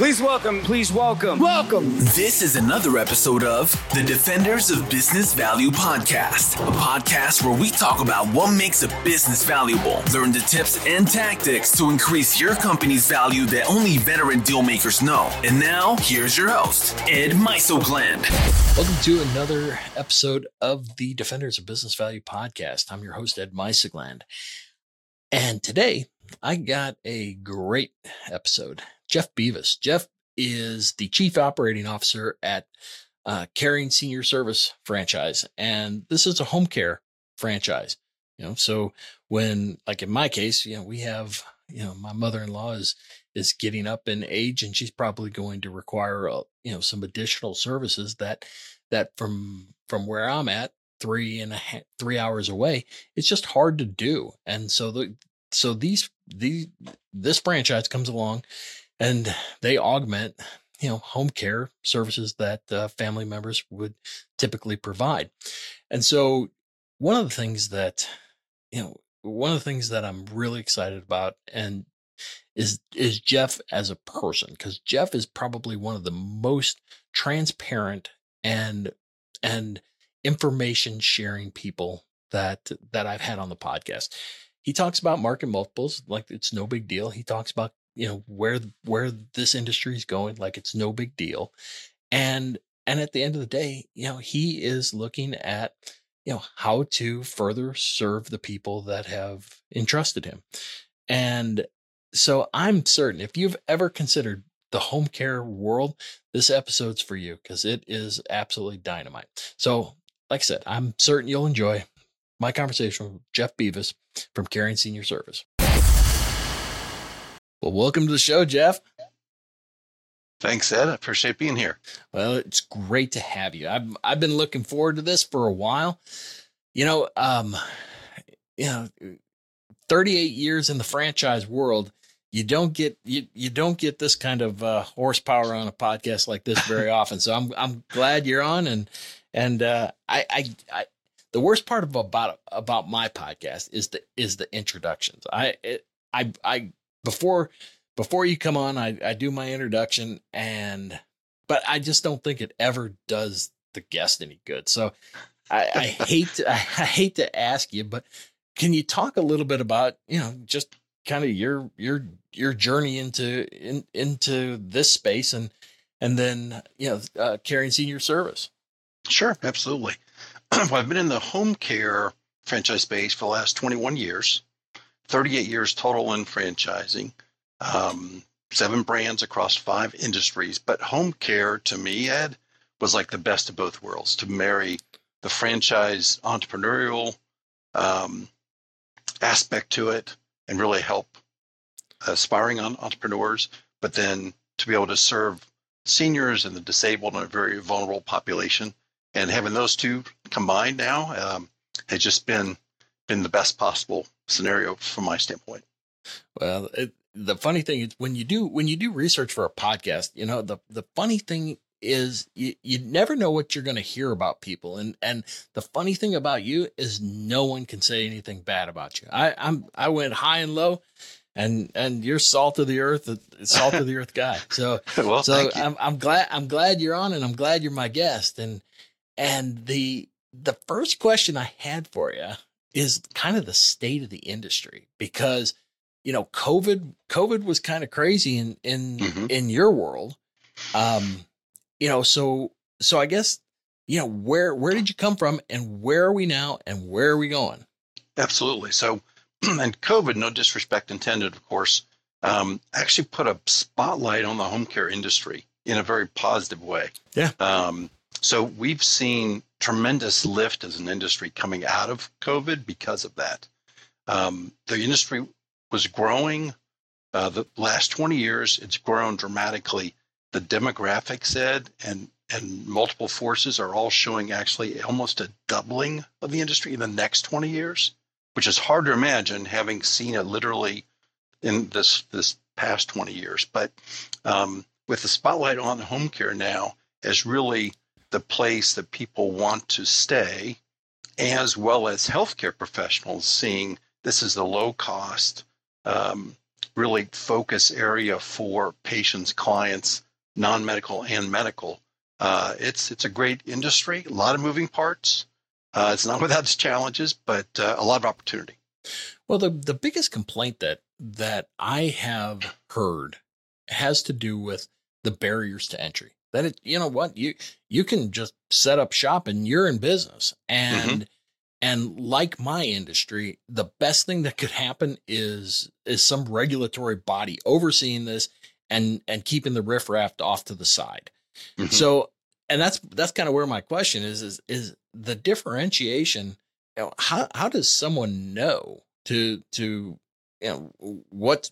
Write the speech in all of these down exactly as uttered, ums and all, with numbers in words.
Please welcome, please welcome, welcome. This is another episode of the Defenders of Business Value Podcast, a podcast where we talk about what makes a business valuable, learn the tips and tactics to increase your company's value that only veteran deal makers know. And now, here's your host, Ed Mysogland. Welcome to another episode of the Defenders of Business Value Podcast. I'm your host, Ed Mysogland. And today, I got a great episode. Jeff Bevis. Jeff is the Chief Operating Officer at uh, Caring Senior Service franchise, and this is a home care franchise. You know, so when, like in my case, you know, we have, you know, my mother-in-law is is getting up in age, and she's probably going to require, uh, you know, some additional services that that from from where I'm at, three and a half, three hours away, it's just hard to do. And so the so these these this franchise comes along. And they augment, you know, home care services that uh, family members would typically provide. And so one of the things that, you know, one of the things that I'm really excited about and is, is Jeff as a person, because Jeff is probably one of the most transparent and, and information sharing people that, that I've had on the podcast. He talks about market multiples like it's no big deal. He talks about, you know, where, where this industry is going, like it's no big deal. And, and at the end of the day, you know, he is looking at, you know, how to further serve the people that have entrusted him. And so I'm certain if you've ever considered the home care world, this episode's for you because it is absolutely dynamite. So like I said, I'm certain you'll enjoy my conversation with Jeff Bevis from Caring Senior Service. Well, welcome to the show, Jeff. Thanks, Ed. I appreciate being here. Well, it's great to have you. I've I've been looking forward to this for a while. You know, um, you know, thirty-eight years in the franchise world, you don't get you you don't get this kind of uh, horsepower on a podcast like this very often. So I'm I'm glad you're on, and and uh, I, I I the worst part of about about my podcast is the is the introductions. I it, I I. Before, before you come on, I, I do my introduction, and but I just don't think it ever does the guest any good. So I, I hate to, I hate to ask you, but can you talk a little bit about, you know, just kind of your your your journey into in, into this space, and and then, you know, uh, Caring Senior Service? Sure, absolutely. Well, I've been in the home care franchise space for the last twenty-one years. thirty-eight years total in franchising, um, seven brands across five industries. But home care to me, Ed, was like the best of both worlds, to marry the franchise entrepreneurial um, aspect to it and really help aspiring entrepreneurs, but then to be able to serve seniors and the disabled and a very vulnerable population. And having those two combined now um, has just been been the best possible scenario from my standpoint. Well, it, the funny thing is when you do when you do research for a podcast, you know, the the funny thing is you, you never know what you're going to hear about people, and and the funny thing about you is no one can say anything bad about you. I I'm I went high and low, and and you're salt of the earth, salt of the earth guy. So well, so I'm I'm glad I'm glad you're on, and I'm glad you're my guest. And and the the first question I had for you is kind of the state of the industry, because, you know, COVID, COVID was kind of crazy in, in, mm-hmm. in your world. Um, you know, so, so I guess, you know, where, where did you come from, and where are we now, and where are we going? Absolutely. So, and COVID, no disrespect intended, of course, um, actually put a spotlight on the home care industry in a very positive way. Yeah. Um, So we've seen tremendous lift as an industry coming out of COVID because of that. Um, the industry was growing uh, the last twenty years. It's grown dramatically. The demographics, Ed, and, and multiple forces are all showing actually almost a doubling of the industry in the next twenty years, which is hard to imagine having seen it literally in this, this past twenty years. But um, with the spotlight on home care now as really the place that people want to stay, as well as healthcare professionals seeing this is the low cost, um, really focus area for patients, clients, non-medical and medical. Uh, it's it's a great industry, a lot of moving parts. Uh, it's not without its challenges, but uh, a lot of opportunity. Well, the, the biggest complaint that that I have heard has to do with the barriers to entry. That it, you know what, you you can just set up shop and you're in business. And mm-hmm. and like my industry, the best thing that could happen is is some regulatory body overseeing this and and keeping the riffraff off to the side. Mm-hmm. So, and that's that's kind of where my question is is is the differentiation. You know, how how does someone know to to you know what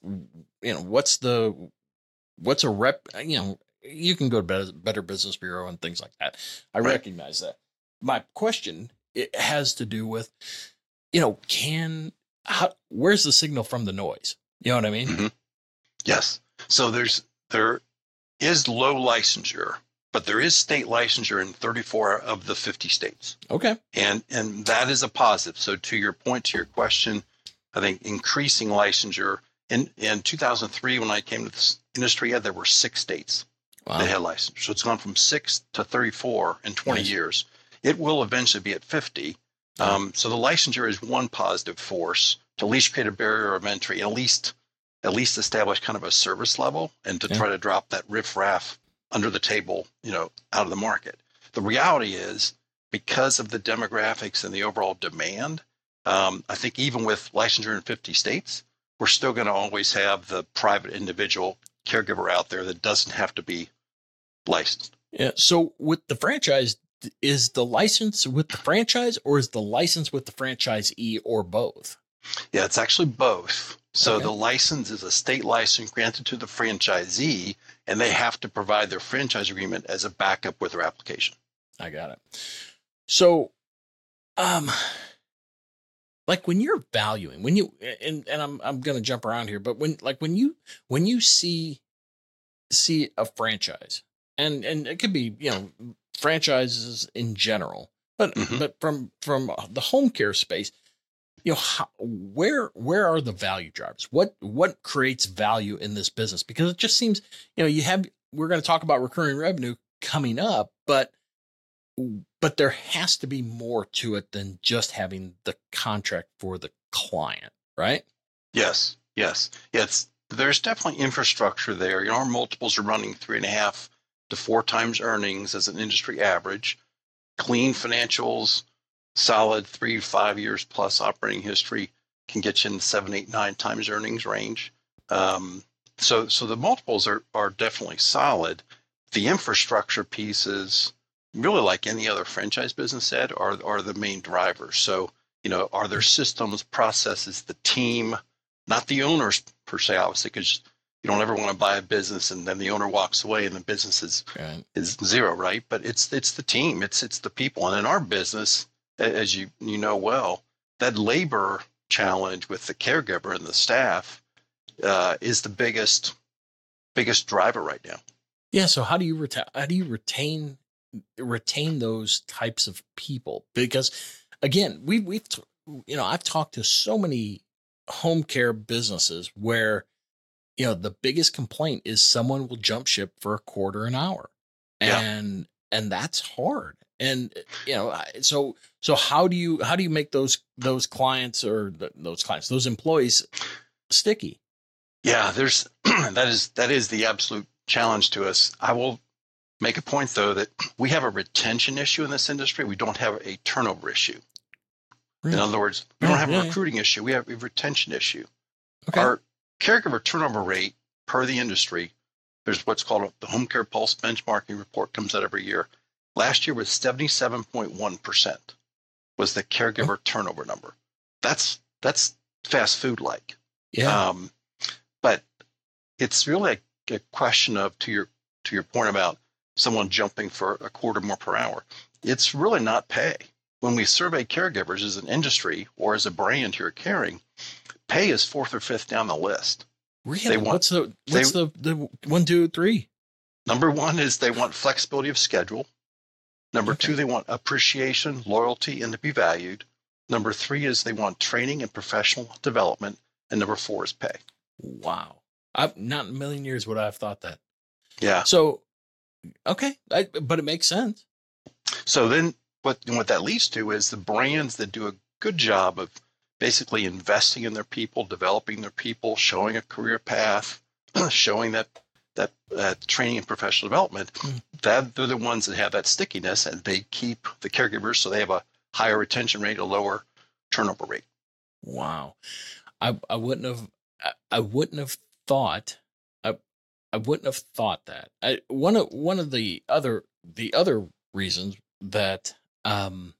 you know what's the what's a rep you know. You can go to Better Business Bureau and things like that. I right. recognize that. My question it has to do with, you know, can, how, where's the signal from the noise? You know what I mean? Mm-hmm. Yes. So there's, there is low licensure, but there is state licensure in thirty-four of the fifty states. Okay. And, and that is a positive. So to your point, to your question, I think increasing licensure in, in two thousand three, when I came to this industry, yeah, there were six states. Wow. They had license. So it's gone from six to thirty-four in twenty nice. years. It will eventually be at fifty. Wow. Um, so the licensure is one positive force to at least create a barrier of entry and at least, at least establish kind of a service level and to yeah. try to drop that riffraff under the table, you know, out of the market. The reality is because of the demographics and the overall demand, um, I think even with licensure in fifty states, we're still going to always have the private individual caregiver out there that doesn't have to be licensed. Yeah. So with the franchise, is the license with the franchise or is the license with the franchisee or both? Yeah, it's actually both. So okay. the license is a state license granted to the franchisee and they have to provide their franchise agreement as a backup with their application. I got it. So, um, like when you're valuing, when you, and, and I'm, I'm going to jump around here, but when, like when you, when you see, see a franchise, and, and it could be, you know, franchises in general, but, mm-hmm. but from, from the home care space, you know, how, where, where are the value drivers? What, what creates value in this business? Because it just seems, you know, you have, we're going to talk about recurring revenue coming up, but But there has to be more to it than just having the contract for the client, right? Yes, yes. It's, there's definitely infrastructure there. You know, our multiples are running three and a half to four times earnings as an industry average. Clean financials, solid three, five years plus operating history can get you in the seven, eight, nine times earnings range. Um, so, so the multiples are, are definitely solid. The infrastructure pieces, really like any other franchise business said, are are the main drivers. So, you know, are there systems, processes, the team, not the owners per se, obviously, because you don't ever want to buy a business and then the owner walks away and the business is right. is zero, right? But it's it's the team, it's it's the people. And in our business, as you you know well, that labor challenge with the caregiver and the staff uh, is the biggest biggest driver right now. Yeah. So how do you retain how do you retain retain those types of people? Because again, we, we've, you know, I've talked to so many home care businesses where, you know, the biggest complaint is someone will jump ship for a quarter an hour and, yeah. and that's hard. And, you know, so, so how do you, how do you make those, those clients or th- those clients, those employees sticky? Yeah, there's, that is, that is the absolute challenge to us. I will make a point, though, that we have a retention issue in this industry. We don't have a turnover issue. Really? In other words, we yeah, don't have yeah, a recruiting yeah. issue. We have a retention issue. Okay. Our caregiver turnover rate per the industry, there's what's called the Home Care Pulse Benchmarking Report, comes out every year. Last year was seventy-seven point one percent was the caregiver oh. turnover number. That's that's fast food-like. Yeah. Um, but it's really a, a question of, to your to your point about someone jumping for a quarter more per hour, it's really not pay. When we survey caregivers as an industry or as a brand here at Caring, pay is fourth or fifth down the list. Really? They want, what's the, what's they, the, the one, two, three? Number one is they want flexibility of schedule. Number okay. two, they want appreciation, loyalty, and to be valued. Number three is they want training and professional development. And number four is pay. Wow. I've, not in a million years would I have thought that. Yeah. So, okay. I, but it makes sense. So then what what that leads to is the brands that do a good job of basically investing in their people, developing their people, showing a career path, showing that that uh, training and professional development, mm. that they're the ones that have that stickiness, and they keep the caregivers, so they have a higher retention rate, a lower turnover rate. Wow. I, I wouldn't have I, I wouldn't have thought I I wouldn't have thought that. I, one of one of the other the other reasons that um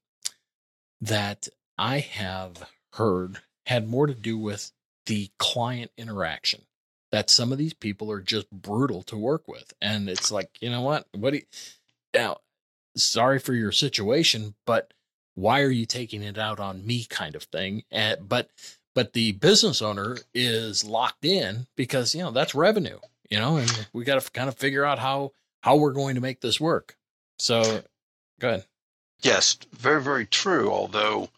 that I have heard had more to do with the client interaction, that some of these people are just brutal to work with. And it's like, you know what, what do you, now, sorry for your situation, but why are you taking it out on me kind of thing? And, but, but the business owner is locked in because, you know, that's revenue, you know, and we got to kind of figure out how, how we're going to make this work. So go ahead. Yes. Very, very true. Although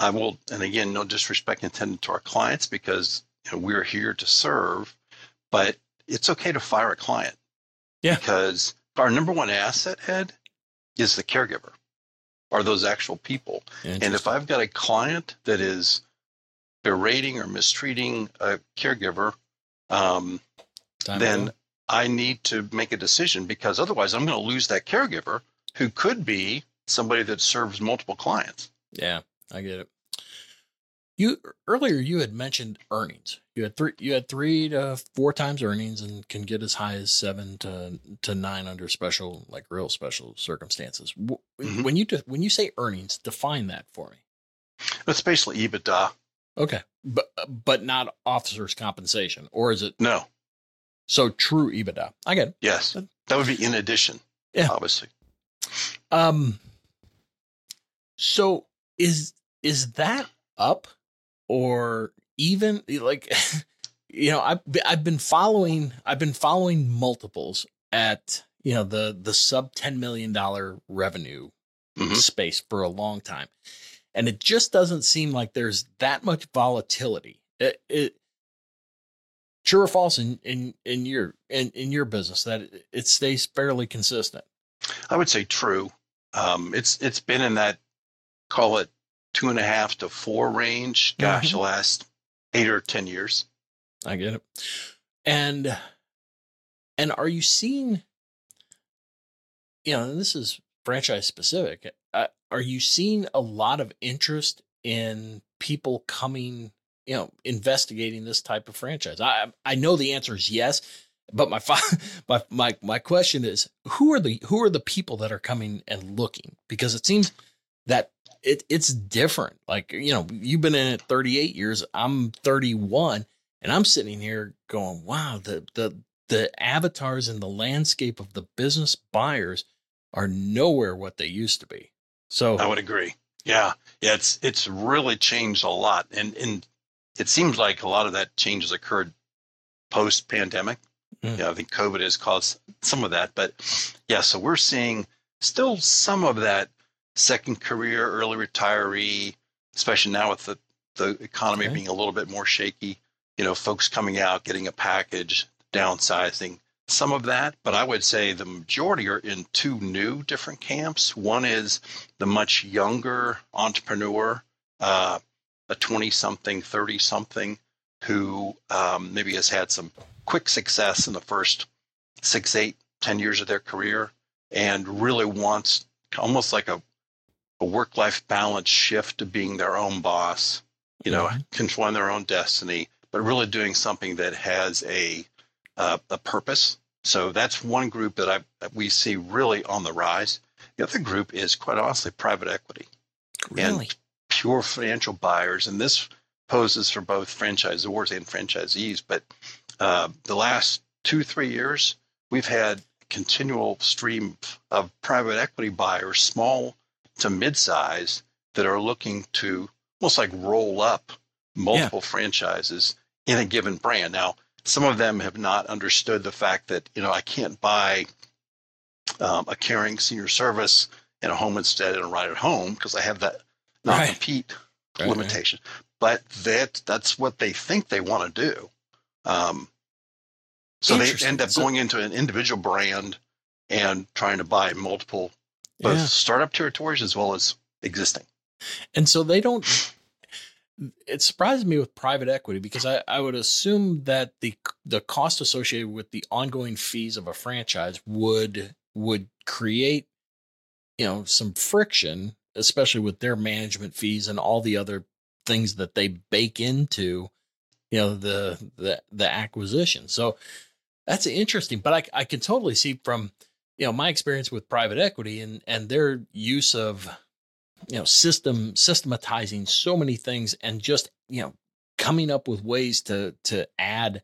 I will, and again, no disrespect intended to our clients, because you know, we're here to serve, but it's okay to fire a client. Yeah. Because our number one asset, Ed, is the caregiver, are those actual people. And if I've got a client that is berating or mistreating a caregiver, um, then ago. I need to make a decision, because otherwise I'm going to lose that caregiver, who could be somebody that serves multiple clients. Yeah, I get it. You earlier you had mentioned earnings. You had three you had three to four times earnings, and can get as high as seven to to nine under special, like real special circumstances. Mm-hmm. When you de- when you say earnings, define that for me. It's basically EBITDA. Okay, but but not officers' compensation, or is it? No. So true EBITDA. I get it. Yes, that would be in addition. Yeah, obviously. Um. So is is that up? Or even like, you know, I've, I've been following, I've been following multiples at, you know, the, the sub ten million dollars revenue mm-hmm. space for a long time. And it just doesn't seem like there's that much volatility. It, it true or false in, in, in your, in, in your business, that it, it stays fairly consistent. I would say true. Um, it's, it's been in that, call it, two and a half to four range, gosh, mm-hmm. the last eight or ten years. I get it. And, and are you seeing, you know, and this is franchise specific, uh, are you seeing a lot of interest in people coming, you know, investigating this type of franchise? I, I know the answer is yes, but my, my, my, my question is, who are the, who are the people that are coming and looking? Because it seems that It it's different. Like, you know, you've been in it thirty-eight years. I'm thirty-one, and I'm sitting here going, wow, the, the, the avatars and the landscape of the business buyers are nowhere what they used to be. So I would agree. Yeah. Yeah. It's, it's really changed a lot. And, and it seems like a lot of that change has occurred post pandemic. Mm. Yeah. I think COVID has caused some of that, but yeah, so we're seeing still some of that second career, early retiree, especially now with the, the economy okay. being a little bit more shaky, you know, folks coming out, getting a package, downsizing, some of that. But I would say the majority are in two new different camps. One is the much younger entrepreneur, uh, a twenty-something, thirty-something, who um, maybe has had some quick success in the first six, eight, ten years of their career, and really wants almost like a a work-life balance shift to being their own boss, you know, mm-hmm. controlling their own destiny, but really doing something that has a uh, a purpose. So that's one group that I that we see really on the rise. The other group is, quite honestly, private equity really? and pure financial buyers. And this poses for both franchisors and franchisees. But uh, the last two, three years, we've had a continual stream of private equity buyers, small to mid-size, that are looking to almost like roll up multiple yeah. franchises in a given brand. Now, some of them have not understood the fact that, you know, I can't buy um, a Caring Senior Service and a Home Instead and a Right at Home, because I have that non-compete right. limitation. Right, right. But that that's what they think they want to do. Um, so they end up so, going into an individual brand and trying to buy multiple, both yeah. startup territories as well as existing. And so they don't, it surprised me with private equity, because I, I would assume that the the cost associated with the ongoing fees of a franchise would would create, you know, some friction, especially with their management fees and all the other things that they bake into, you know, the the, the acquisition. So that's interesting, but I, I can totally see from, you know, my experience with private equity and, and their use of, you know, system systematizing so many things and just, you know, coming up with ways to, to add,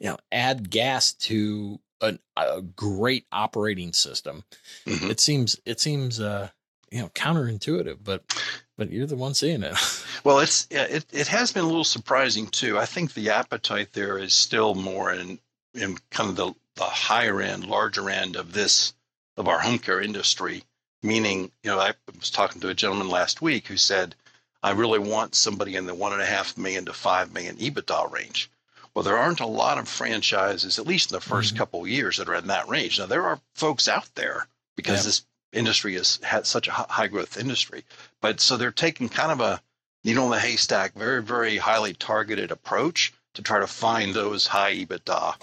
you know, add gas to an, a great operating system. Mm-hmm. It seems, it seems, uh, you know, counterintuitive, but, but you're the one seeing it. Well, it's, it, it has been a little surprising too. I think the appetite there is still more in, in kind of the, the higher end, larger end of this, of our home care industry. Meaning, you know, I was talking to a gentleman last week who said, I really want somebody in the one and a half million to five million EBITDA range. Well, there aren't a lot of franchises, at least in the first mm-hmm. couple of years, that are in that range. Now, there are folks out there because yeah. this industry is has such a high growth industry. But so they're taking kind of a needle in the haystack, very, very highly targeted approach to try to find those high EBITDA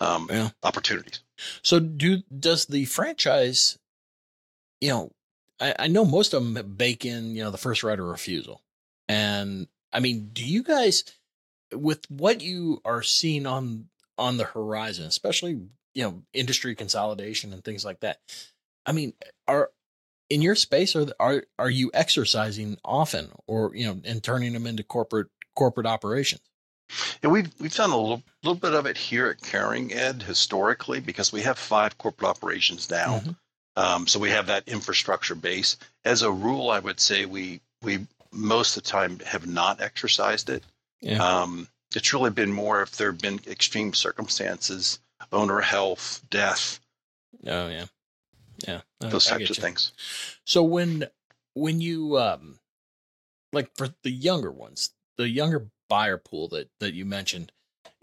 um, yeah. opportunities. So do does the franchise... You know, I, I know most of them bake in, you know, the first right of refusal. And I mean, do you guys, with what you are seeing on on the horizon, especially, you know, industry consolidation and things like that? I mean, are in your space, are are are you exercising often, or, you know, and turning them into corporate corporate operations? Yeah, we've we've done a little little bit of it here at Caring, Ed, historically, because we have five corporate operations now. Mm-hmm. Um, so we have that infrastructure base. As a rule, I would say we we most of the time have not exercised it. Yeah. Um, it's really been more if there have been extreme circumstances, owner health, death. Oh yeah, yeah, those I, types I of you. things. So when when you um, like for the younger ones, the younger buyer pool that that you mentioned.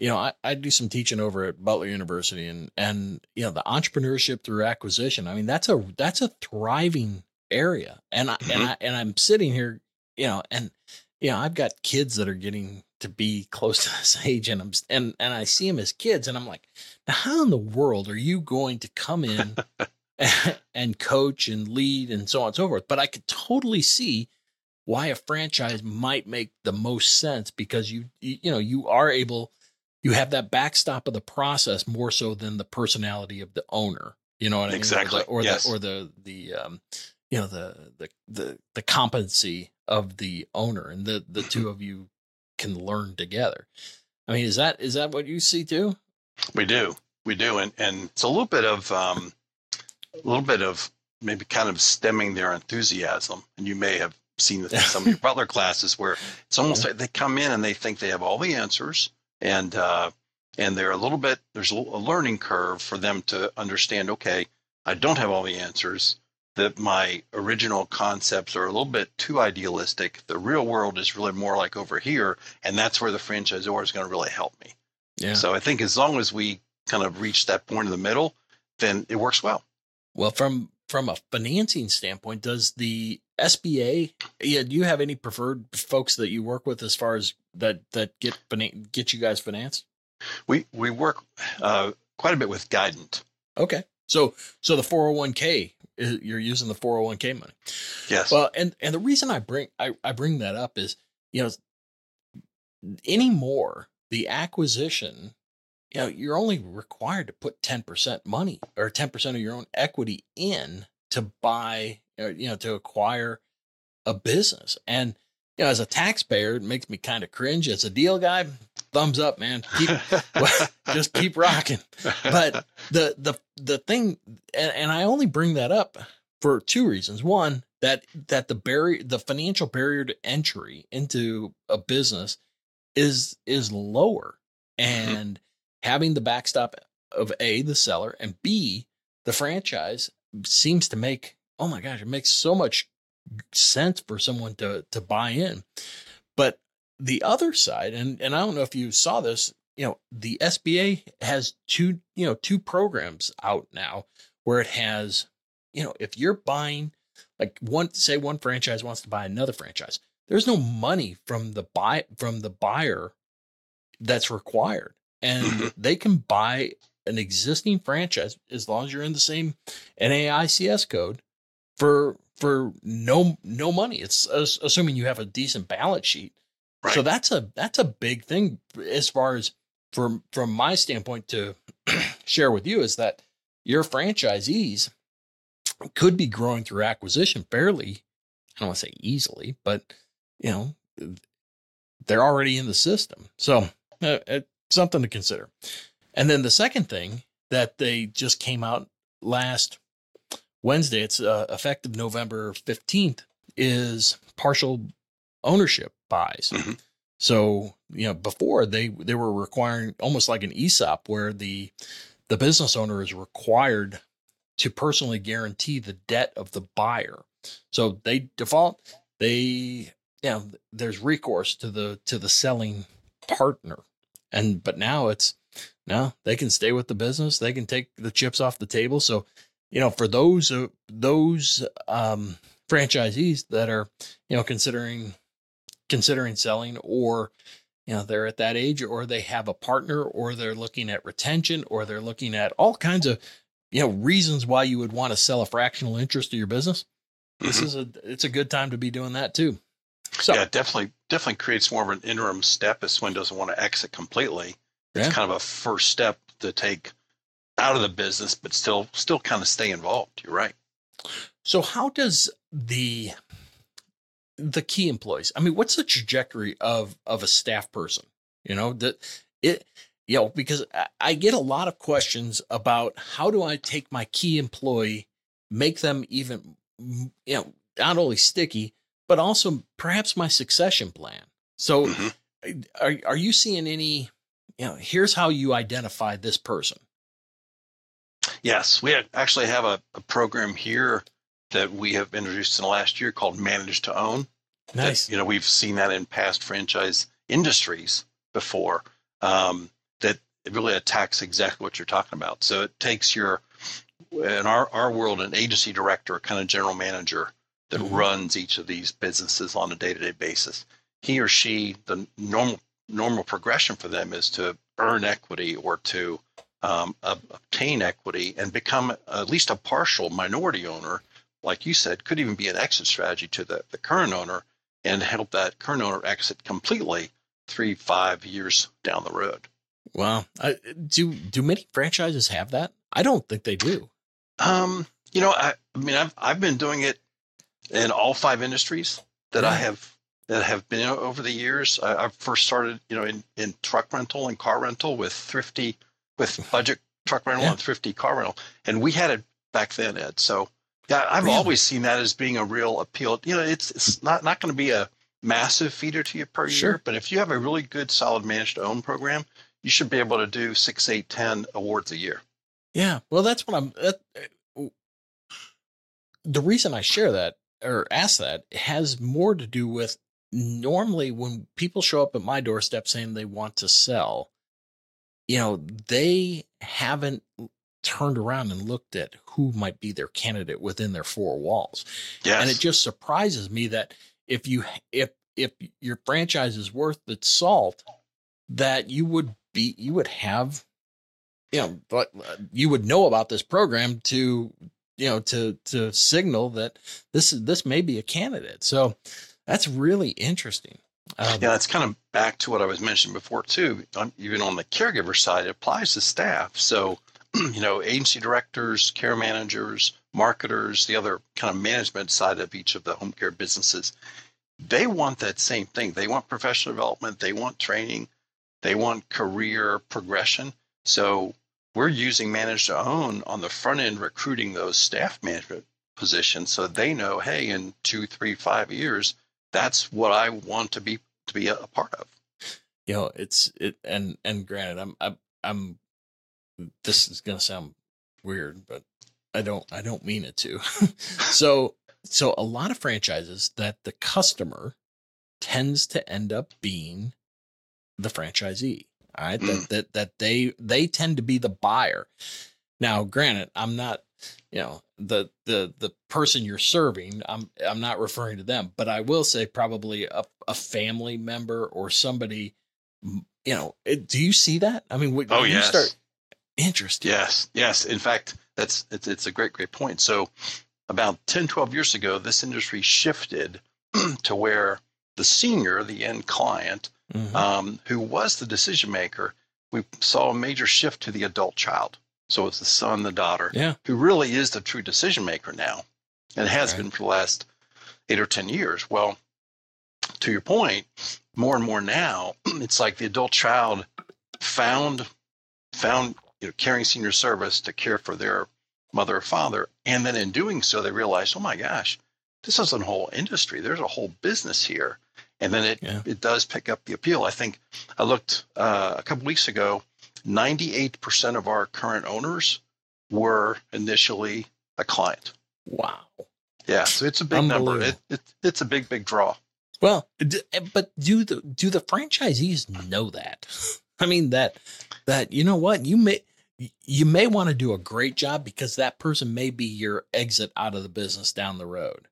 You know, I, I do some teaching over at Butler University, and, and, you know, the entrepreneurship through acquisition. I mean, that's a, that's a thriving area. And I, mm-hmm. and I, and I'm sitting here, you know, and, you know, I've got kids that are getting to be close to this age, and I'm, and, and I see them as kids, and I'm like, now how in the world are you going to come in and, and coach and lead and so on and so forth? But I could totally see why a franchise might make the most sense, because you, you, you know, you are able You have that backstop of the process more so than the personality of the owner. You know what I mean? Exactly. Or the, or, yes. the, or the the um, you know the the the the competency of the owner, and the the two of you can learn together. I mean, is that is that what you see too? We do, we do, and and it's a little bit of um, a little bit of maybe kind of stemming their enthusiasm. And you may have seen this in some of your Butler classes, where it's almost yeah. like they come in and they think they have all the answers. And uh, and they're a little bit, there's a learning curve for them to understand, okay, I don't have all the answers, that my original concepts are a little bit too idealistic. The real world is really more like over here, and that's where the franchisor is going to really help me. Yeah. So I think as long as we kind of reach that point in the middle, then it works well. Well, from from a financing standpoint, does the S B A, yeah, do you have any preferred folks that you work with as far as that that get get you guys financed? We we work uh, quite a bit with Guidant. Okay, so so the four oh one k, you're using the four oh one k money. Yes. Well, and and the reason I bring I, I bring that up is, you know, anymore the acquisition, you know, you're only required to put ten percent money or ten percent of your own equity in to buy, or, you know, to acquire a business. And, you know, as a taxpayer, it makes me kind of cringe. As a deal guy, thumbs up, man. Keep, just keep rocking. But the the the thing, and, and I only bring that up for two reasons. One, that that the barrier, the financial barrier to entry into a business is is lower, and mm-hmm. having the backstop of A, the seller, and B, the franchise, seems to make. Oh my gosh, it makes so much sense for someone to to buy in. But the other side, and, and I don't know if you saw this, you know, the S B A has two, you know, two programs out now where it has, you know, if you're buying like one, say one franchise wants to buy another franchise, there's no money from the buy from the buyer that's required. And they can buy an existing franchise as long as you're in the same N A I C S code for for no no money. It's uh, assuming you have a decent balance sheet. Right. So that's a that's a big thing as far as from from my standpoint to share with you is that your franchisees could be growing through acquisition fairly. I don't want to say easily, but you know they're already in the system, so uh, it's something to consider. And then the second thing that they just came out last Wednesday, it's uh, effective November fifteenth, is partial ownership buys. Mm-hmm. So, you know, before they, they were requiring almost like an E S O P where the, the business owner is required to personally guarantee the debt of the buyer. So they default, they, you know, there's recourse to the, to the selling partner. And, but now it's, no, they can stay with the business. They can take the chips off the table. So, you know, for those, uh, those um, franchisees that are, you know, considering, considering selling, or, you know, they're at that age, or they have a partner, or they're looking at retention, or they're looking at all kinds of, you know, reasons why you would want to sell a fractional interest of your business. This mm-hmm. is a, it's a good time to be doing that too. So yeah, definitely, definitely creates more of an interim step if someone doesn't want to exit completely. It's yeah. kind of a first step to take out of the business, but still, still kind of stay involved. You're right. So how does the, the key employees, I mean, what's the trajectory of, of a staff person, you know, that it, you know, because I, I get a lot of questions about how do I take my key employee, make them even, you know, not only sticky, but also perhaps my succession plan. So mm-hmm. are are you seeing any, you know, here's how you identify this person? Yes, we actually have a, a program here that we have introduced in the last year called Manage to Own. Nice. That, you know, we've seen that in past franchise industries before, um, that it really attacks exactly what you're talking about. So it takes your, in our, our world, an agency director, kind of general manager that mm-hmm. runs each of these businesses on a day-to-day basis. He or she, the normal normal progression for them is to earn equity or to um, obtain equity and become at least a partial minority owner. Like you said, could even be an exit strategy to the, the current owner and help that current owner exit completely three, five years down the road. Wow. I, do, do many franchises have that? I don't think they do. Um, you know, I, I mean, I've, I've been doing it in all five industries that yeah. I have that have been over the years. I, I first started, you know, in, in truck rental and car rental with thrifty, with budget truck rental yeah. and thrifty car rental. And we had it back then, Ed. So yeah, I've really? always seen that as being a real appeal. You know, it's it's not, not going to be a massive feeder to you per sure. year, but if you have a really good, solid managed to own program, you should be able to do six, eight, ten awards a year. Yeah. Well, that's what I'm, that, the reason I share that or ask that has more to do with, normally when people show up at my doorstep saying they want to sell, you know, they haven't turned around and looked at who might be their candidate within their four walls. Yes. And it just surprises me that if you, if, if your franchise is worth its salt, that you would be, you would have, you know, but you would know about this program to, you know, to, to signal that this is, this may be a candidate. So that's really interesting. Um, yeah, that's kind of back to what I was mentioning before, too. Even on the caregiver side, it applies to staff. So, you know, agency directors, care managers, marketers, the other kind of management side of each of the home care businesses, they want that same thing. They want professional development. They want training. They want career progression. So we're using Manage to Own on the front end, recruiting those staff management positions so they know, hey, in two, three, five years, that's what I want to be to be a, a part of. You know, it's it and and granted, I'm I'm, I'm this is going to sound weird, but I don't I don't mean it to. so so a lot of franchises that the customer tends to end up being the franchisee. All right. Mm. That, that, that they, they tend to be the buyer. Now, granted, I'm not, you know, the, the, the person you're serving, I'm, I'm not referring to them, but I will say probably a, a family member or somebody, you know, do you see that? I mean, when oh, yes. you start interesting. Yes. Yes. In fact, that's, it's, it's a great, great point. So about ten, twelve years ago, this industry shifted to where the senior, the end client, mm-hmm. um, who was the decision maker, we saw a major shift to the adult child. So it's the son, the daughter, yeah. who really is the true decision maker now, and has right. been for the last eight or ten years. Well, to your point, more and more now, it's like the adult child found found you know, Caring Senior Service to care for their mother or father, and then in doing so, they realized, oh my gosh, this is a whole industry. There's a whole business here, and then it yeah. it does pick up the appeal. I think I looked uh, a couple weeks ago. ninety-eight percent of our current owners were initially a client. Wow. Yeah. So it's a big number. It, it, it's a big, big draw. Well, but do the, do the franchisees know that? I mean, that, that, you know what, you may, you may want to do a great job because that person may be your exit out of the business down the road.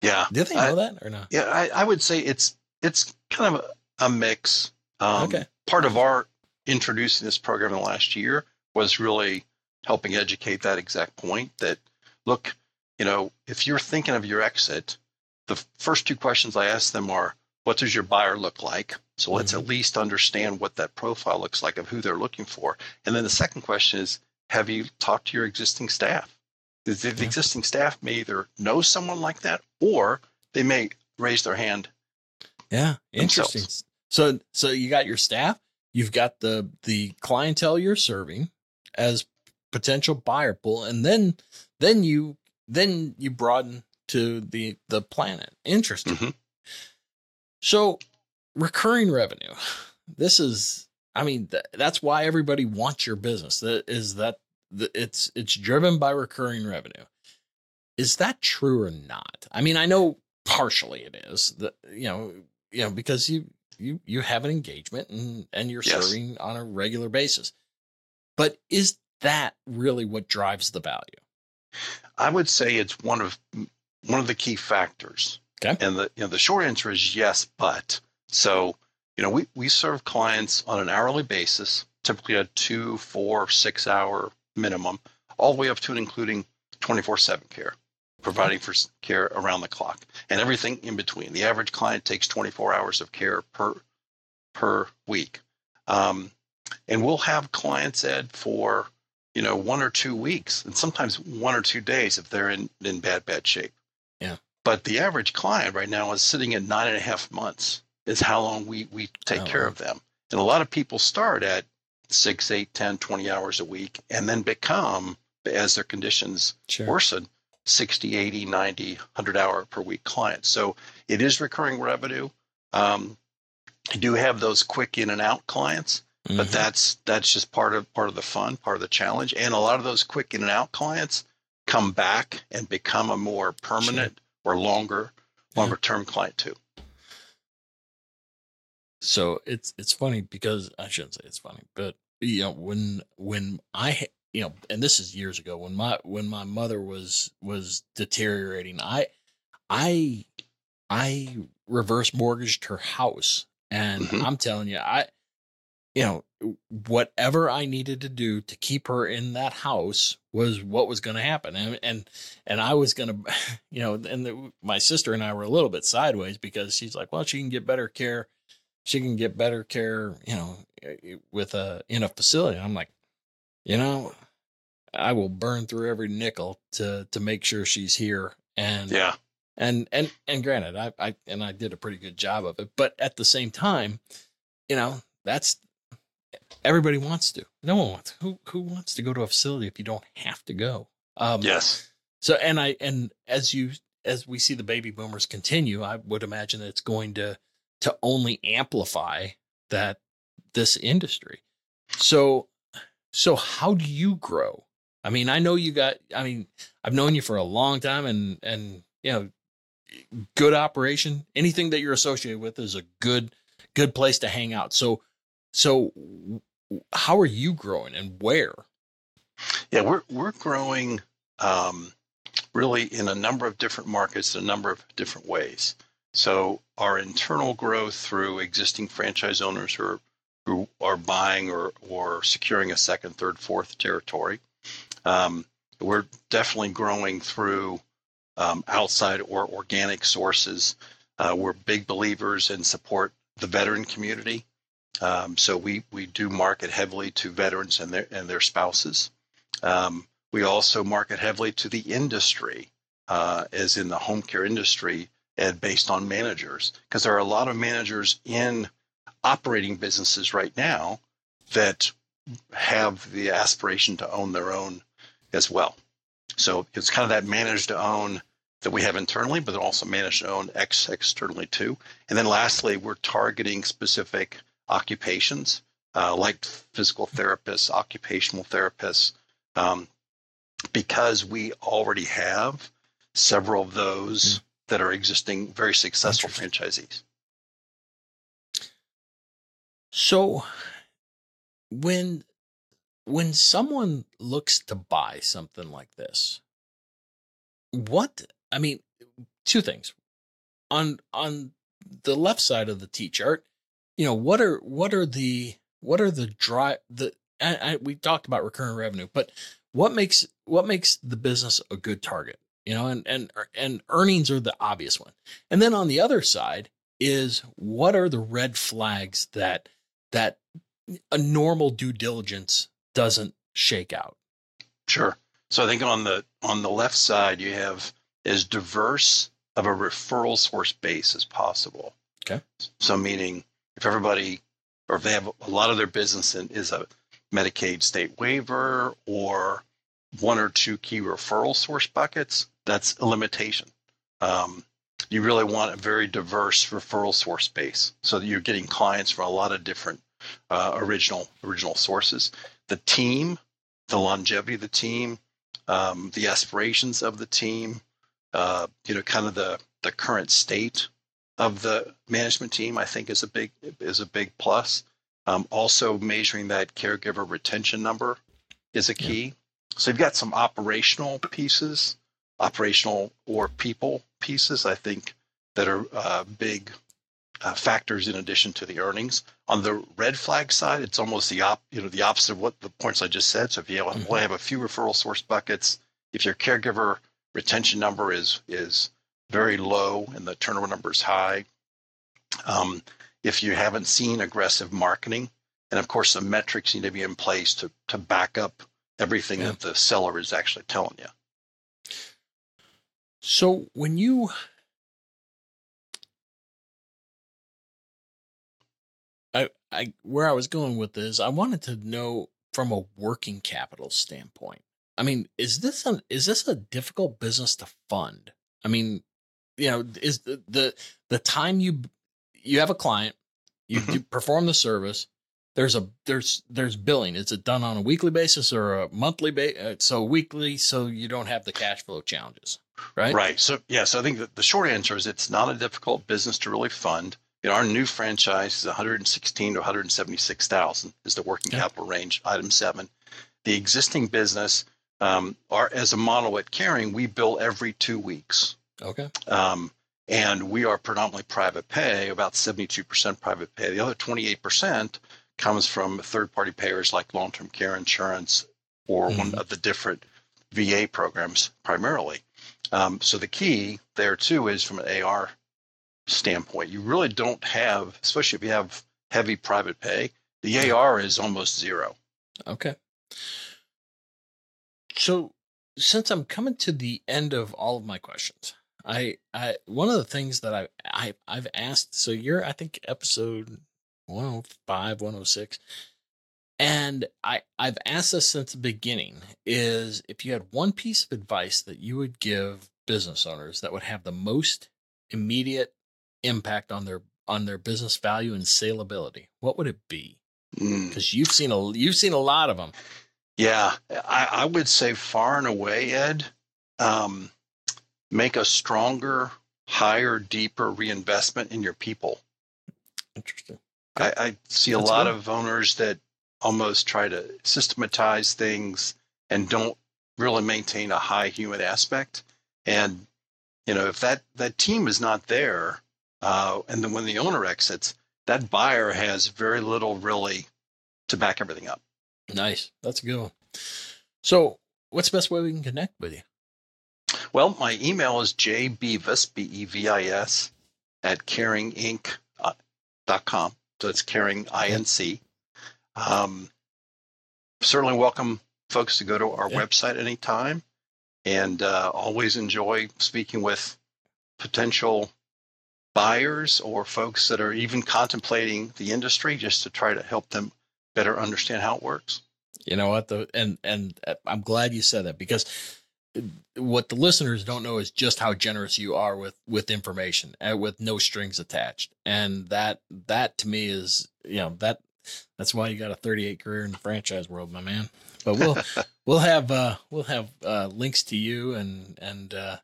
Yeah. Do they know I, that or not? Yeah. I, I would say it's, it's kind of a, a mix. Um, okay. Part of our, introducing this program in the last year was really helping educate that exact point that, look, you know, if you're thinking of your exit, the first two questions I ask them are, what does your buyer look like? So mm-hmm. let's at least understand what that profile looks like of who they're looking for. And then the second question is, have you talked to your existing staff? The, the yeah. existing staff may either know someone like that, or they may raise their hand. Yeah. Themselves. Interesting. So, so you got your staff. You've got the the clientele you're serving as potential buyer pool, and then then you then you broaden to the the planet. Interesting. Mm-hmm. So recurring revenue. This is, I mean, th- that's why everybody wants your business. That is that the, it's it's driven by recurring revenue. Is that true or not? I mean, I know partially it is. That you know you know because you. You you have an engagement and, and you're yes. serving on a regular basis. But is that really what drives the value? I would say it's one of one of the key factors. Okay. And the you know the short answer is yes, but. So, you know, we, we serve clients on an hourly basis, typically a two, four, six hour minimum, all the way up to and including twenty-four seven care, providing for care around the clock and everything in between. The average client takes twenty-four hours of care per per week. Um, and we'll have clients, Ed, for, you know, one or two weeks and sometimes one or two days if they're in, in bad, bad shape. Yeah. But the average client right now is sitting at nine and a half months is how long we, we take oh, care wow. of them. And a lot of people start at six, eight, ten, twenty hours a week and then become, as their conditions sure. worsen, sixty, eighty, ninety, one hundred hour per week clients. So it is recurring revenue. Um, you do have those quick in and out clients, mm-hmm. but that's that's just part of part of the fun, part of the challenge. And a lot of those quick in and out clients come back and become a more permanent sure. or longer longer yeah. term client too. So it's it's funny because I shouldn't say it's funny, but you know when when I. Ha- You know, and this is years ago when my when my mother was was deteriorating. I, I, I reverse mortgaged her house, and mm-hmm. I'm telling you, I, you know, whatever I needed to do to keep her in that house was what was going to happen, and and and I was going to, you know, and the, my sister and I were a little bit sideways because she's like, well, she can get better care, she can get better care, you know, with a in a facility. And I'm like, you know, I will burn through every nickel to, to make sure she's here. And, yeah. and, and, and granted, I, I, and I did a pretty good job of it, but at the same time, you know, that's everybody wants to, no one wants, who, who wants to go to a facility if you don't have to go? Um, yes. So, and I, and as you, as we see the baby boomers continue, I would imagine that it's going to, to only amplify that this industry. So, So how do you grow? I mean, I know you got, I mean, I've known you for a long time and, and, you know, good operation, anything that you're associated with is a good, good place to hang out. So So how are you growing and where? Yeah, we're we're growing um, really in a number of different markets, in a number of different ways. So our internal growth through existing franchise owners who are, who are buying or, or securing a second, third, fourth territory. Um, we're definitely growing through um, outside or organic sources. Uh, we're big believers in support the veteran community. Um, so we, we do market heavily to veterans and their and their spouses. Um, we also market heavily to the industry, uh, as in the home care industry, and based on managers, because there are a lot of managers in operating businesses right now that have the aspiration to own their own as well. So it's kind of that manage to own that we have internally, but also manage to own ex- externally too. And then lastly, we're targeting specific occupations, uh, like physical therapists, occupational therapists, um, because we already have several of those mm. that are existing very successful franchisees. So when when someone looks to buy something like this, what, I mean, two things. On on the left side of the T chart, you know, what are what are the what are the dry the I, I, we talked about recurring revenue, but what makes what makes the business a good target? You know, and and and earnings are the obvious one. And then on the other side is what are the red flags that that a normal due diligence doesn't shake out? Sure. So I think on the on the left side you have as diverse of a referral source base as possible. Okay. So meaning if everybody or if they have a lot of their business in is a Medicaid state waiver or one or two key referral source buckets, that's a limitation. Um, you really want a very diverse referral source base so that you're getting clients from a lot of different uh, original original sources. The team, the longevity of the team, um, the aspirations of the team, uh, you know, kind of the, the current state of the management team, I think is a big is a big plus. Um, also measuring that caregiver retention number is a key. Yeah. So you've got some operational pieces, operational or people pieces, I think, that are uh, big uh, factors in addition to the earnings. On the red flag side, it's almost the op, you know, the opposite of what the points I just said. So if you only have a few referral source buckets, if your caregiver retention number is is very low and the turnover number is high, um, if you haven't seen aggressive marketing, and of course the metrics need to be in place to to back up everything yeah. that the seller is actually telling you. So when you, I, I, where I was going with this, I wanted to know from a working capital standpoint. I mean, is this a, is this a difficult business to fund? I mean, you know, is the, the, the time you, you have a client, you, you perform the service, There's a there's there's billing. Is it done on a weekly basis or a monthly basis? So weekly, so you don't have the cash flow challenges, right? Right. So yeah. So I think that the short answer is it's not a difficult business to really fund. You know, our new franchise is one hundred sixteen thousand to one hundred seventy-six thousand is the working yeah. capital range, item seven. The existing business, um, are as a model at Caring, we bill every two weeks. Okay. Um, and we are predominantly private pay, about seventy-two percent private pay. The other twenty-eight percent comes from third-party payers like long-term care insurance or mm-hmm. one of the different V A programs primarily. Um, so the key there, too, is from an A R standpoint. You really don't have, especially if you have heavy private pay, the A R is almost zero. Okay. So since I'm coming to the end of all of my questions, I, I one of the things that I, I, I've asked, so you're, I think, episode one oh five, one oh six. And I, I've asked this since the beginning is if you had one piece of advice that you would give business owners that would have the most immediate impact on their on their business value and saleability, what would it be? Because mm. you've seen a you've seen a lot of them. Yeah, I, I would say far and away, Ed, um, make a stronger, higher, deeper reinvestment in your people. Interesting. I, I see a That's lot good. of owners that almost try to systematize things and don't really maintain a high human aspect. And, you know, if that, that team is not there, uh, and then when the owner exits, that buyer has very little really to back everything up. Nice. That's a good one. So what's the best way we can connect with you? Well, my email is jbevis, B E V I S, at caring inc dot com. So it's Caring Inc. Um, certainly welcome folks to go to our yeah. website anytime, and uh, always enjoy speaking with potential buyers or folks that are even contemplating the industry, just to try to help them better understand how it works. You know what? The, and, and I'm glad you said that, because what the listeners don't know is just how generous you are with, with information and with no strings attached. And that, that to me is, you know, that, that's why you got a thirty-eight career in the franchise world, my man. But we'll, we'll have, uh, we'll have, uh, links to you and, and, uh,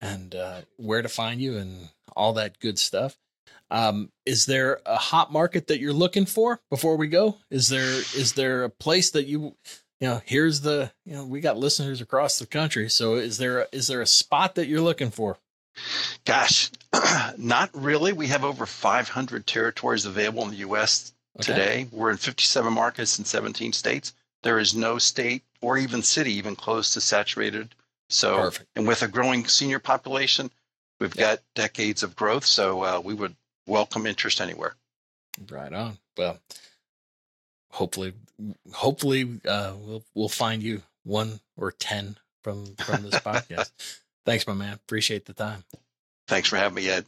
and, uh, where to find you and all that good stuff. Um, is there a hot market that you're looking for before we go? Is there, is there a place that you, you know, here's the, you know, we got listeners across the country. So is there, a, is there a spot that you're looking for? Gosh, not really. We have over five hundred territories available in the U S okay. today. We're in fifty-seven markets in seventeen states. There is no state or even city even close to saturated. So, Perfect. and with a growing senior population, we've yeah. got decades of growth. So uh, we would welcome interest anywhere. Right on. Well, hopefully, hopefully uh, we'll we'll find you one or ten from from this podcast. Thanks, my man. Appreciate the time. Thanks for having me, Ed.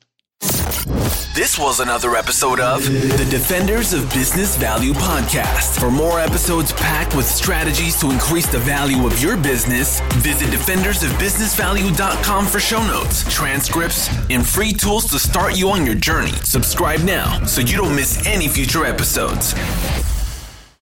This was another episode of the Defenders of Business Value Podcast. For more episodes packed with strategies to increase the value of your business, visit defenders of business value dot com for show notes, transcripts, and free tools to start you on your journey. Subscribe now so you don't miss any future episodes.